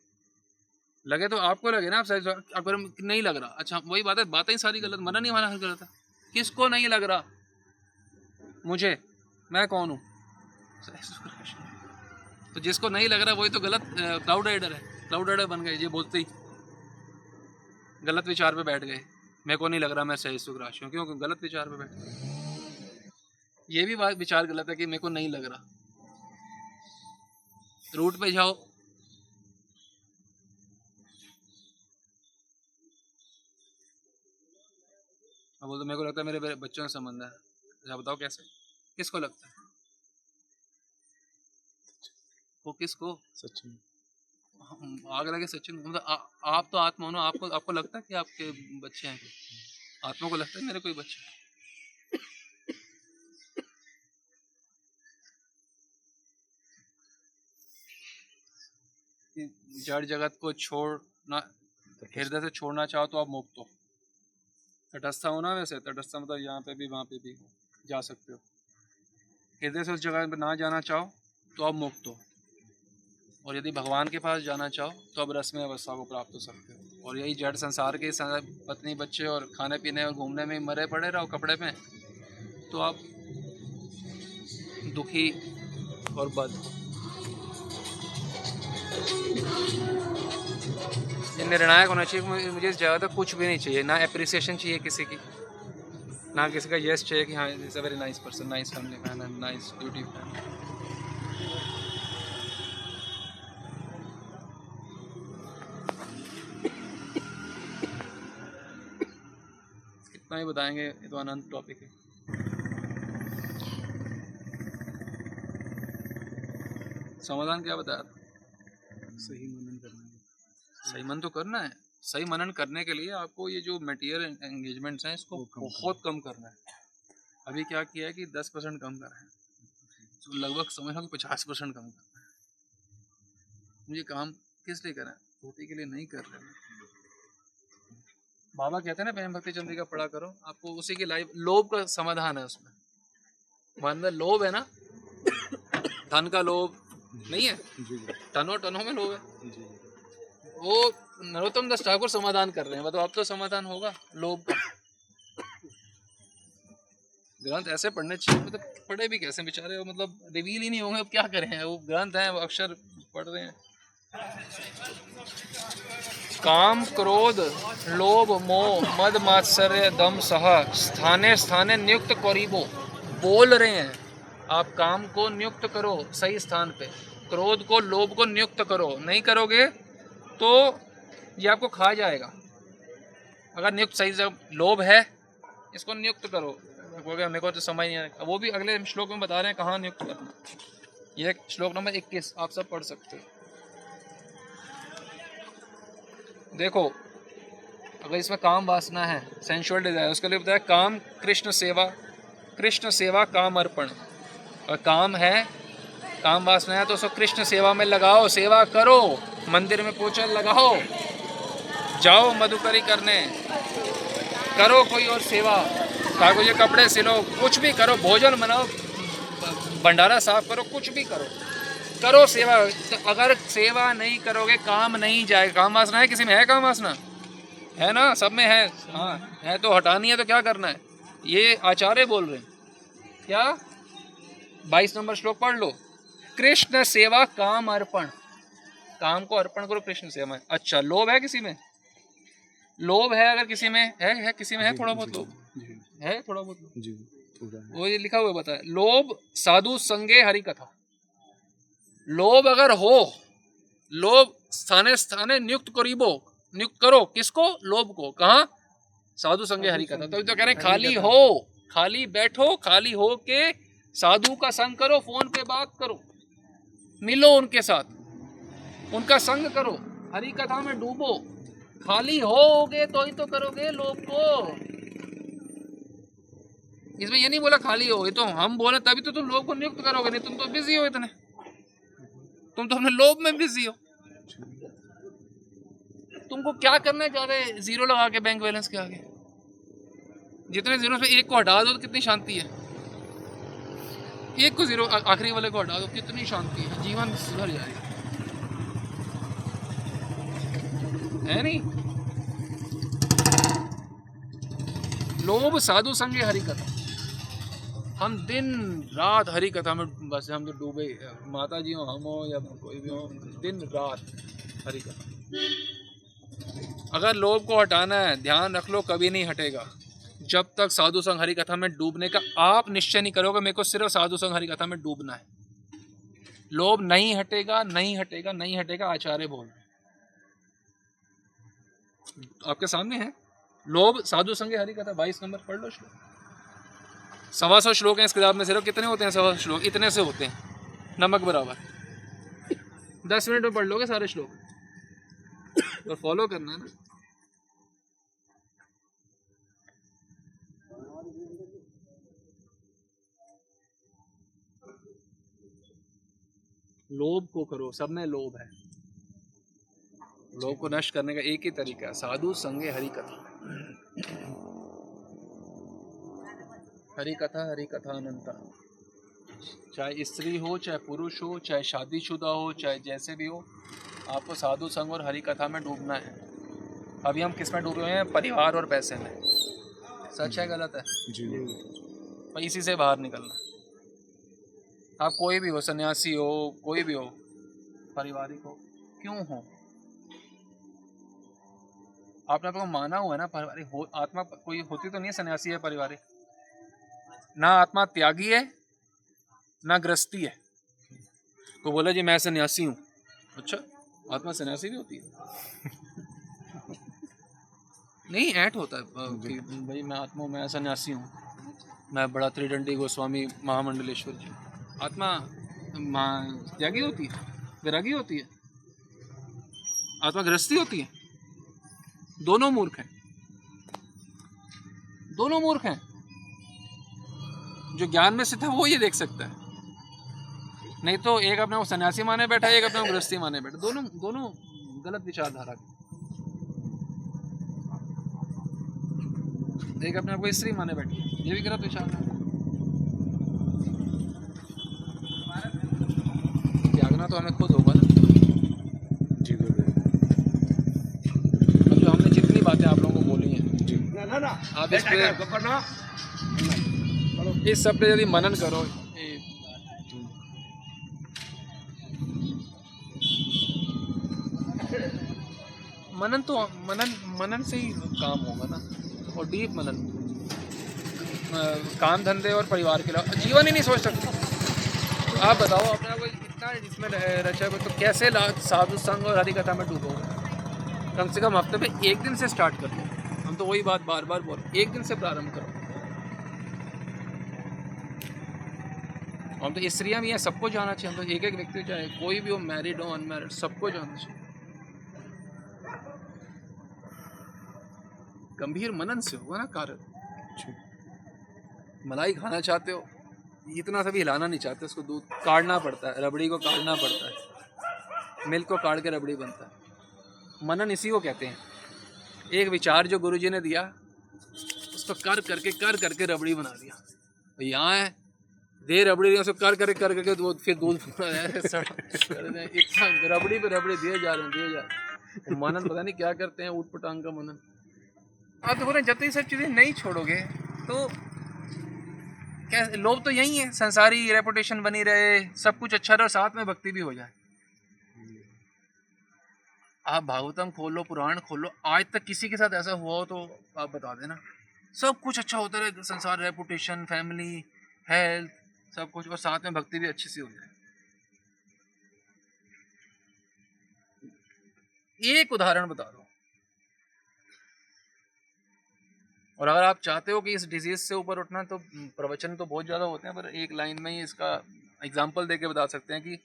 लगे तो आपको लगे ना, आप सही अगर नहीं लग रहा। अच्छा वही बात है, बातें सारी गलत, मना नहीं माना गलत है। किसको नहीं लग रहा? मुझे, मैं कौन हूँ? तो जिसको नहीं लग रहा वही तो गलत क्लाउड राइडर है, क्लाउड राइडर बन गए। ये बोलते ही गलत विचार पे बैठ गए, मेरे को नहीं लग रहा मैं सही सुख राशि हूँ। क्यों? गलत विचार पे बैठ गए। ये भी बात विचार गलत है कि मेरे को नहीं लग रहा। रूट पे जाओ, अब बोल दो मेरे को लगता है मेरे बच्चों से संबंध है। अच्छा बताओ कैसे? किसको लगता है वो? किसको? सचिन। आग लगे सचिन। मतलब आप तो आत्मा हो ना, आपको आपको लगता है कि आपके बच्चे हैं? आत्मा को लगता है मेरे कोई बच्चे हैं? जड़ जगत को छोड़ना, हृदय से छोड़ना चाहो तो आप मुक्त हो। तटस्थ होना, वैसे तटस्थ मतलब यहाँ पे भी वहाँ पे भी जा सकते हो। हृदय से उस जगह पर ना जाना चाहो तो आप मुक्त हो, और यदि भगवान के पास जाना चाहो तो आप रसमय अवस्था को प्राप्त हो सकते हो। और यही जड़ संसार के पत्नी बच्चे और खाने पीने और घूमने में मरे पड़े रहो कपड़े में, तो आप दुखी और बद। निर्णायक होना चाहिए। मुझे ज़्यादा कुछ भी नहीं चाहिए, ना एप्रिसिएशन चाहिए किसी की, ना किसी का यस चाहिए कि हाँ is a very nice person, nice family man and nice beauty fan. कितना ही बताएंगे, ये तो अनंत टॉपिक है। समाधान क्या बताया? सही मनन करना है। सही मन तो करना है। सही मनन करने के लिए आपको ये जो मटेरियल एंगेजमेंट्स हैं इसको बहुत कम करना है। अभी क्या किया है कि 10% कम करा है, तो लगभग समझ लो कि 50% कम करना है। मुझे काम किस लिए करना है? रोटी के लिए नहीं कर रहे। बाबा कहते हैं ना प्रेम भक्ति चंद्रिका पढ़ा करो, आपको उसी की लाइफ। लोभ का समाधान है उसमें, मन में लोभ है ना, धन का लोभ नहीं है, टनों टनों में लोग है। वो नरोत्तम दास ठाकुर समाधान कर रहे हैं, मतलब अब तो समाधान होगा लोग। ग्रंथ ऐसे पढ़ने चाहिए, मतलब तो पढ़े भी कैसे बेचारे, वो मतलब रिवील ही नहीं होंगे, अब क्या करें, वो ग्रंथ हैं, वो अक्षर पढ़ रहे हैं। काम क्रोध लोभ मोह मद मात्सर्य दम सह स्थाने स्थाने नियुक्त करीबो, बोल रहे हैं आप काम को नियुक्त करो सही स्थान पे, क्रोध को लोभ को नियुक्त करो, नहीं करोगे तो ये आपको खा जाएगा। अगर नियुक्त सही जगह लोभ है इसको नियुक्त करो, मेरे को तो समझ नहीं आया, वो भी अगले श्लोक में बता रहे हैं कहाँ नियुक्त करना। ये श्लोक नंबर 21 आप सब पढ़ सकते हो। देखो अगर इसमें काम वासना है, सेंशुअल डिजायर, उसके लिए बताया काम कृष्ण सेवा काम अर्पण। और काम है, काम वासना है तो उसको कृष्ण सेवा में लगाओ, सेवा करो, मंदिर में पोछा लगाओ, जाओ मधुकरी करने, करो कोई और सेवा, कागज के कपड़े सिलो, कुछ भी करो, भोजन बनाओ, भंडारा साफ करो, कुछ भी करो, करो सेवा। तो अगर सेवा नहीं करोगे काम नहीं जाएगा। काम वासना है किसी में? है काम वासना? है ना, सब में है। हाँ है तो हटानी है, तो क्या करना है? ये आचार्य बोल रहे हैं। क्या? 22 नंबर श्लोक पढ़ लो, कृष्ण सेवा काम अर्पण, काम को अर्पण करो कृष्ण सेवा में। अच्छा लोभ है किसी में? लोभ है अगर किसी में, है किसी में है थोड़ा बहुत लोभ है, थोड़ा बहुत लोभ, वो ये लिखा हुआ बताया, लोभ साधु संगे हरि कथा। लोभ अगर हो, लोभ स्थाने स्थाने नियुक्त करीबो, नियुक्त करो किसको? लोभ को। कहाँ? साधु संगे हरि कथा। तभी तो कह रहे खाली हो, खाली बैठो, खाली हो के साधु का संग करो, फोन पे बात करो, मिलो उनके साथ, उनका संग करो, हरि कथा में डूबो। खाली होगे तो ही तो करोगे लोभ को। इसमें ये नहीं बोला खाली हो, ये तो हम बोले तभी तो तुम लोभ को नियुक्त करोगे, नहीं तुम तो बिजी हो, इतने तुम तो अपने लोभ में बिजी हो। तुमको क्या करना है ज्यादा जीरो लगा के बैंक बैलेंस के आगे? जितने जीरो पे एक को हटा दो तो कितनी शांति है, एक को जीरो आखिरी वाले को हटा दो कितनी शांति है, जीवन सुधर जाएगा, है नहीं? लोभ साधु संगे हरि कथा। हम दिन रात हरि कथा में बस, हम तो डूबे, माता जी हो, हम हो या कोई भी हो, दिन रात हरि कथा। अगर लोभ को हटाना है, ध्यान रख लो कभी नहीं हटेगा जब तक साधु संग हरि कथा में डूबने का आप निश्चय नहीं करोगे। मेरे को सिर्फ साधु संग हरि कथा में डूबना है, लोभ नहीं हटेगा, नहीं हटेगा, नहीं हटेगा। आचार्य बोल आपके सामने है, लोभ साधु संग हरि कथा, 22 नंबर पढ़ लो श्लोक। 125 श्लोक हैं इस किताब में, सिर्फ कितने होते हैं? 125 श्लोक, इतने से होते हैं, नमक बराबर। 10 मिनट में पढ़ लोगे सारे श्लोक, और फॉलो करना है ना। लोभ को करो, सब में लोभ है, लोभ को नष्ट करने का एक ही तरीका है, साधु संगे हरि कथा। हरि कथा, हरि कथा अनंता। चाहे स्त्री हो, चाहे पुरुष हो, चाहे शादीशुदा हो, चाहे जैसे भी हो, आपको साधु संग और हरि कथा में डूबना है। अभी हम किस में डूबे हुए हैं? परिवार और पैसे में। सच है गलत है जी, पर इसी से बाहर निकलना। आप कोई भी हो, सन्यासी हो, कोई भी हो, पारिवारिक हो, क्यों हो, आपने आपको माना हुआ है ना पारिवारिक हो। आत्मा कोई होती तो नहीं है सन्यासी है पारिवारिक, ना आत्मा त्यागी है ना ग्रस्ती है। तो बोला जी मैं सन्यासी हूँ, अच्छा आत्मा सन्यासी भी होती है? नहीं, ऐट होता है कि भाई मैं आत्मा, मैं सन्यासी हूँ, मैं बड़ा त्रिदंडी गोस्वामी महामंडलेश्वर जी। आत्मा त्यागी होती है, विरागी होती है, आत्मा ग्रस्ती होती है। दोनों मूर्ख हैं, दोनों मूर्ख हैं। जो ज्ञान में स्थित है वो ये देख सकता है, नहीं तो एक अपने को सन्यासी माने बैठा है, एक अपने को गृहस्थी माने बैठा, दोनों गलत विचारधारा। एक अपने को स्त्री माने बैठी है, ये भी गलत विचारधारा। त्यागना तो हमें खुद होगा ना जी। जो हमने जितनी बातें आप लोगों को बोली हैं, आप इस पे इस सब पे यदि मनन करो। मनन तो मनन से ही काम होगा ना, और डीप मनन काम धंधे और परिवार के अलावा जीवन ही नहीं सोच सकते। तो आप बताओ अपना कोई इतना इसमें रचा है तो कैसे साधु संग और हरि कथा में डूबोगे। कम से कम हफ्ते में एक दिन से स्टार्ट कर लो। हम तो वही बात बार बार बोलो, एक दिन से प्रारंभ करो। हम तो स्त्रियाँ भी हैं, सबको जाना चाहिए। हम तो एक एक व्यक्ति चाहे कोई भी हो, मैरिड हो अनमैरिड, सबको जाना चाहिए। गंभीर मनन से होगा ना कार्य। मलाई खाना चाहते हो, इतना सभी हिलाना नहीं चाहते, उसको दूध काटना पड़ता है, रबड़ी को काटना पड़ता है, मिल्क को काट के रबड़ी बनता है। मनन इसी को कहते हैं। एक विचार जो गुरुजी ने दिया उसको कर करके रबड़ी बना दिया। तो यहाँ है दे रबड़ी, उसको कर करके दूध, फिर दूध इतना रबड़ी पे रबड़ी दिए जा रहे। मनन पता नहीं क्या करते हैं, ऊट पटांग का मनन। आप देखो ना, जब तक ये सब चीज़ें नहीं छोड़ोगे तो क्या लोग तो यही है, संसारी रेपुटेशन बनी रहे, सब कुछ अच्छा रहे और साथ में भक्ति भी हो जाए। आप भागवतम खोल लो, पुराण खोल लो, आज तक किसी के साथ ऐसा हुआ हो तो आप बता देना। सब कुछ अच्छा होता रहे, संसार, रेपुटेशन, फैमिली, हेल्थ, सब कुछ, और साथ में भक्ति भी अच्छी सी हो जाए। एक उदाहरण बता दो। और अगर आप चाहते हो कि इस डिजीज से ऊपर उठना, तो प्रवचन तो बहुत ज़्यादा होते हैं, पर एक लाइन में ही इसका एग्जाम्पल दे के बता सकते हैं कि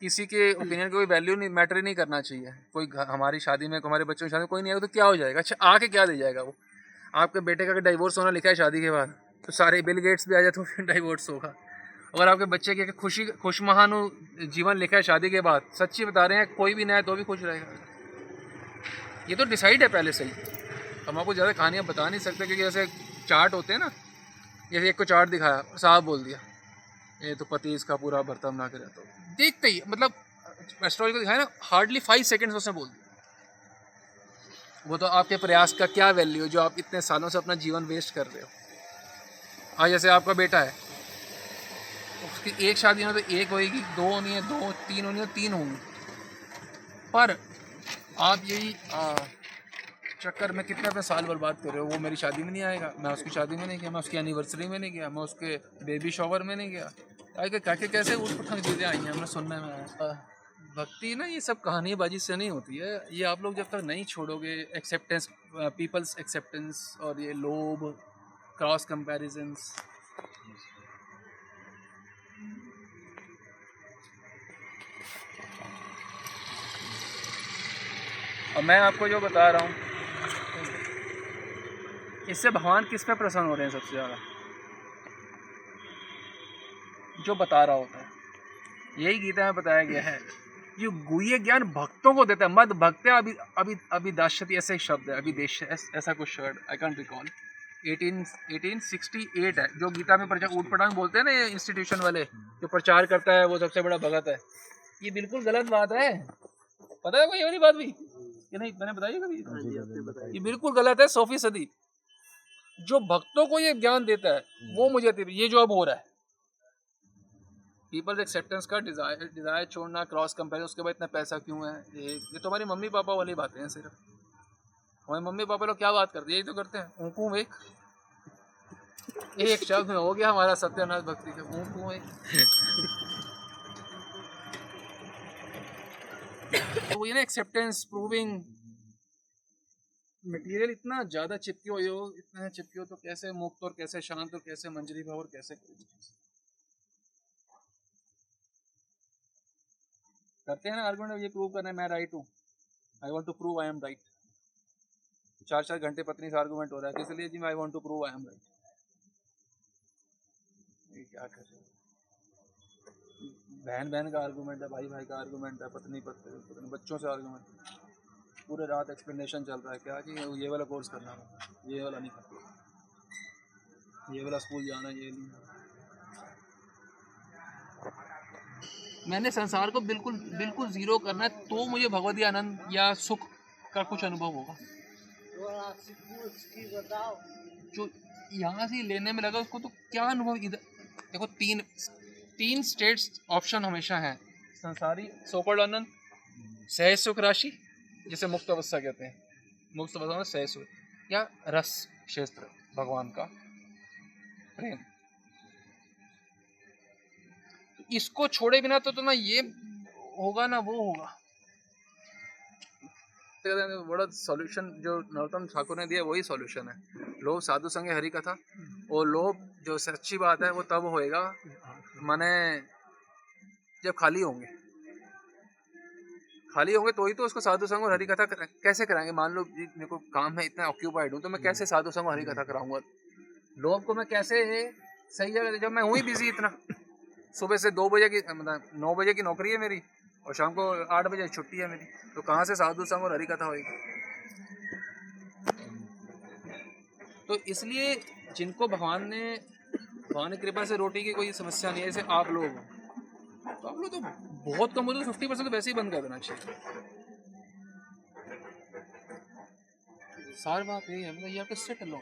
किसी के ओपिनियन की कोई वैल्यू नहीं, मैटर ही नहीं करना चाहिए। कोई हमारी शादी में, हमारे बच्चों की शादी में कोई नहीं आएगा तो क्या हो जाएगा? अच्छा, आके क्या ले जाएगा वो? आपके बेटे का डाइवोर्स होना लिखा है शादी के बाद, तो सारे बिल गेट्स भी आ जाए तो फिर डाइवोर्स होगा। और आपके बच्चे के खुशी खुशमहानु जीवन लिखा है शादी के बाद, सच्ची बता रहे हैं, कोई भी ना है तो भी खुश रहेगा। ये तो डिसाइड है पहले से ही। हम आपको ज़्यादा कहानियाँ बता नहीं सकते, क्योंकि जैसे चार्ट होते हैं ना, जैसे एक को चार्ट दिखाया, साहब बोल दिया ये तो पति इसका पूरा बर्ताव ना करे, तो देखते ही मतलब एस्ट्रोलॉजी को दिखाया ना, हार्डली 5 सेकेंड्स उसने बोल दिया। वो तो आपके प्रयास का क्या वैल्यू है जो आप इतने सालों से अपना जीवन वेस्ट कर रहे हो। आज जैसे आपका बेटा है, उसकी एक शादी में तो एक होएगी, दो होनी है, दो, तीन होनी है, तीन होंगी। पर आप यही चक्कर में कितने अपने साल बर्बाद कर रहे हो। वो मेरी शादी में नहीं आएगा, मैं उसकी शादी में नहीं गया, मैं उसकी एनिवर्सरी में नहीं गया, मैं उसके बेबी शॉवर में नहीं गया। आगे कहके कैसे उठ पटक चीज़ें आई हैं, हमने सुनने में आया। भक्ति ना ये सब कहानीबाजी से नहीं होती है। ये आप लोग जब तक नहीं छोड़ोगे, एक्सेप्टेंस, पीपल्स एक्सेप्टेंस, और ये लोभ, क्रॉस कंपेरिजन्स, और मैं आपको जो बता रहा हूँ इससे भगवान किस पे प्रसन्न हो रहे हैं सबसे ज़्यादा? जो बता रहा होता है। यही गीता में बताया गया है, ये गुह्य ज्ञान भक्तों को देता है। मद भक्ते अभी अभी अभी दाश्यति, ऐसे एक शब्द है, अभी देश ऐसा कुछ शब्द, आई कैंट रिकॉल, 1868 है, जो गीता में प्रचार ऊट पटांग बोलते हैं ना, ये इंस्टीट्यूशन वाले जो प्रचार करता है वो सबसे बड़ा भगत है। ये बिल्कुल गलत बात है, पता है कोई वाली बात भी कि नहीं, मैंने बताई कभी? ये बिल्कुल गलत है। सोफी सदी जो भक्तों को ये ज्ञान देता है वो मुझे, ये जो अब हो रहा है, पीपल्स एक्सेप्टेंस का डिज़ायर छोड़ना, क्रॉस कंपेरिजन, उसके बाद इतना पैसा क्यों है, ये तो हमारी मम्मी पापा वाली बातें हैं। सिर्फ हमारे मम्मी पापा लोग क्या बात करते हैं, यही तो करते हैं, ऊँकू एक शब्द में हो गया हमारा सत्यनाथ भक्ति का ऊँकू एक। तो ये ना एक्सेप्टेंस, प्रूविंग, मटेरियल इतना ज़्यादा चिपके हुए हो, इतना चिपके हो, तो कैसे मुक्त और कैसे शांत और कैसे मंजरी भाव और कैसे करते हैं ना आर्गुमेंट, ये प्रूव करना है मैं राइट हूँ, I want to prove I am right. 4-4 घंटे पत्नी से आर्गुमेंट हो रहा है, इसलिए जी मैं I want to prove I am right. ये क्या कर रहे हो? बहन बहन का आर्गूमेंट है, भाई भाई का आर्गूमेंट है, पत्नी पत्नी, बच्चों से आर्गूमेंट, पूरे रात एक्सप्लेनेशन चल रहा है क्या कि ये वाला कोर्स करना है, ये वाला नहीं करना, ये वाला स्कूल जाना, ये नहीं। मैंने संसार को बिल्कुल बिल्कुल जीरो करना है, तो मुझे भगवती आनंद या सुख का कुछ अनुभव होगा। जो यहाँ से लेने में लगा उसको, तो क्या अनुभव। इधर देखो तीन स्टेट्स ऑप्शन हमेशा हैं, संसारी सोपड़ आनंद, सहज सुख राशि जिसे मुक्त अवस्था कहते हैं, मुक्त अवस्था में सहज सुख, या रस क्षेत्र भगवान का प्रेम। इसको छोड़े बिना तो ना ये होगा ना वो होगा। बड़ा सॉल्यूशन जो नरोत्तम ठाकुर ने दिया वही सॉल्यूशन है। लोभ साधु संगे हरि कथा, और लोभ जो सच्ची बात है वो तब होएगा माने जब खाली होंगे तो ही तो उसको साधु संग और हरि कथा कैसे कराएंगे। मान लो मेरे को काम है, इतना ऑक्यूपाइड हूँ, तो मैं कैसे साधु संग और हरि कथा कराऊंगा। लोभ को मैं कैसे सही जगह, जब मैं हुई बिजी इतना, सुबह से 2 बजे की मतलब 9 बजे की नौकरी है मेरी और शाम को 8 बजे छुट्टी है मेरी, तो कहाँ से साधु संग और हरि कथा होगी। तो इसलिए जिनको भगवान की कृपा से रोटी की कोई समस्या नहीं है, जैसे आप लोग तो बहुत कम होते, 50% तो वैसे ही बंद कर देना चाहिए। सारी बात यही है, मतलब ये आपके सेट लो।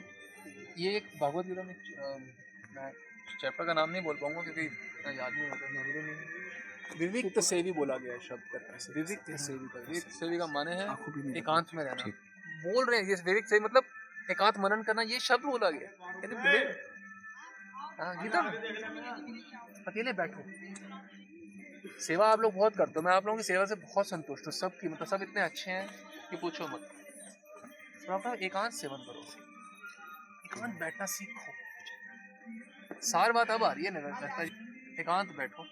ये एक भागवत गीता में चैप्टर का नाम नहीं बोल पाऊंगा क्योंकि याद नहीं होता। विविक्त सेवी बोला गया शब्द, विविक्त सेवी का माने है एकांत में रहना। बोल रहे हैं विविक्त सेवी मतलब एकांत मनन करना, ये शब्द बोला गया। गीता अकेले बैठो। सेवा आप लोग बहुत करते हो, मैं आप लोगों की सेवा से बहुत संतुष्ट हूँ। सबकी मतलब सब इतने अच्छे हैं कि पूछो मत। तो आप एकांत सेवन करो, एकांत बैठना सीखो। सार बात अब आ रही है ना, एकांत बैठो।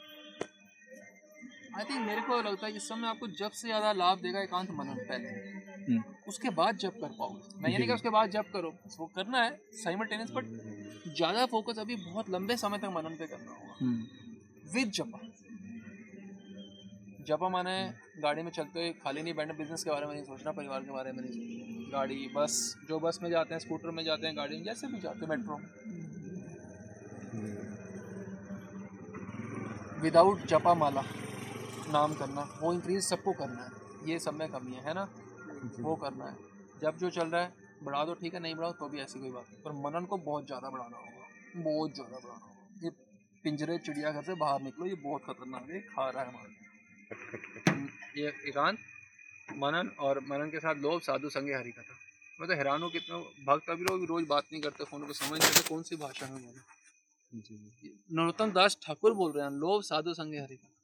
आई थिंक मेरे को लगता है इस समय आपको जब से ज्यादा लाभ देगा एकांत मनन। पहले उसके बाद जब कर पाओगे, मैं ये नहीं कह उसके बाद जब करो, वो करना है साइमल्टेनियस, बट ज्यादा फोकस अभी बहुत लंबे समय तक मनन पे करना होगा विद जपा। जपा माने गाड़ी में चलते हुए खाली नहीं बैठना, बिजनेस के बारे में नहीं सोचना, परिवार के बारे में नहीं सोचना। गाड़ी बस, जो बस में जाते हैं, स्कूटर में जाते हैं, गाड़ी में जैसे भी जाते हैं, मेट्रो, विदाउट जपा माला नाम करना, वो इंक्रीज सबको करना है। ये सब में कमी है ना, वो करना है। जब जो चल रहा है बढ़ा दो, ठीक है, नहीं बढ़ाओ तो भी ऐसी कोई बात नहीं, पर मनन को बहुत ज़्यादा बढ़ाना होगा, बहुत ज़्यादा बढ़ाना होगा। ये पिंजरे चिड़ियाघर से बाहर निकलो, ये बहुत खतरनाक है, खा रहा है हमारे। ये एकांत मनन और मनन के साथ लोभ साधु संगे हरि कथा। मैं तो हैरान हूँ कितना भक्त अभी लोग रोज़ बात नहीं करते, फोन को समझ नहीं करते कौन सी भाषा में बोले। नरोत्तम दास ठाकुर बोल रहे हैं लोभ साधु संगे हरि कथा।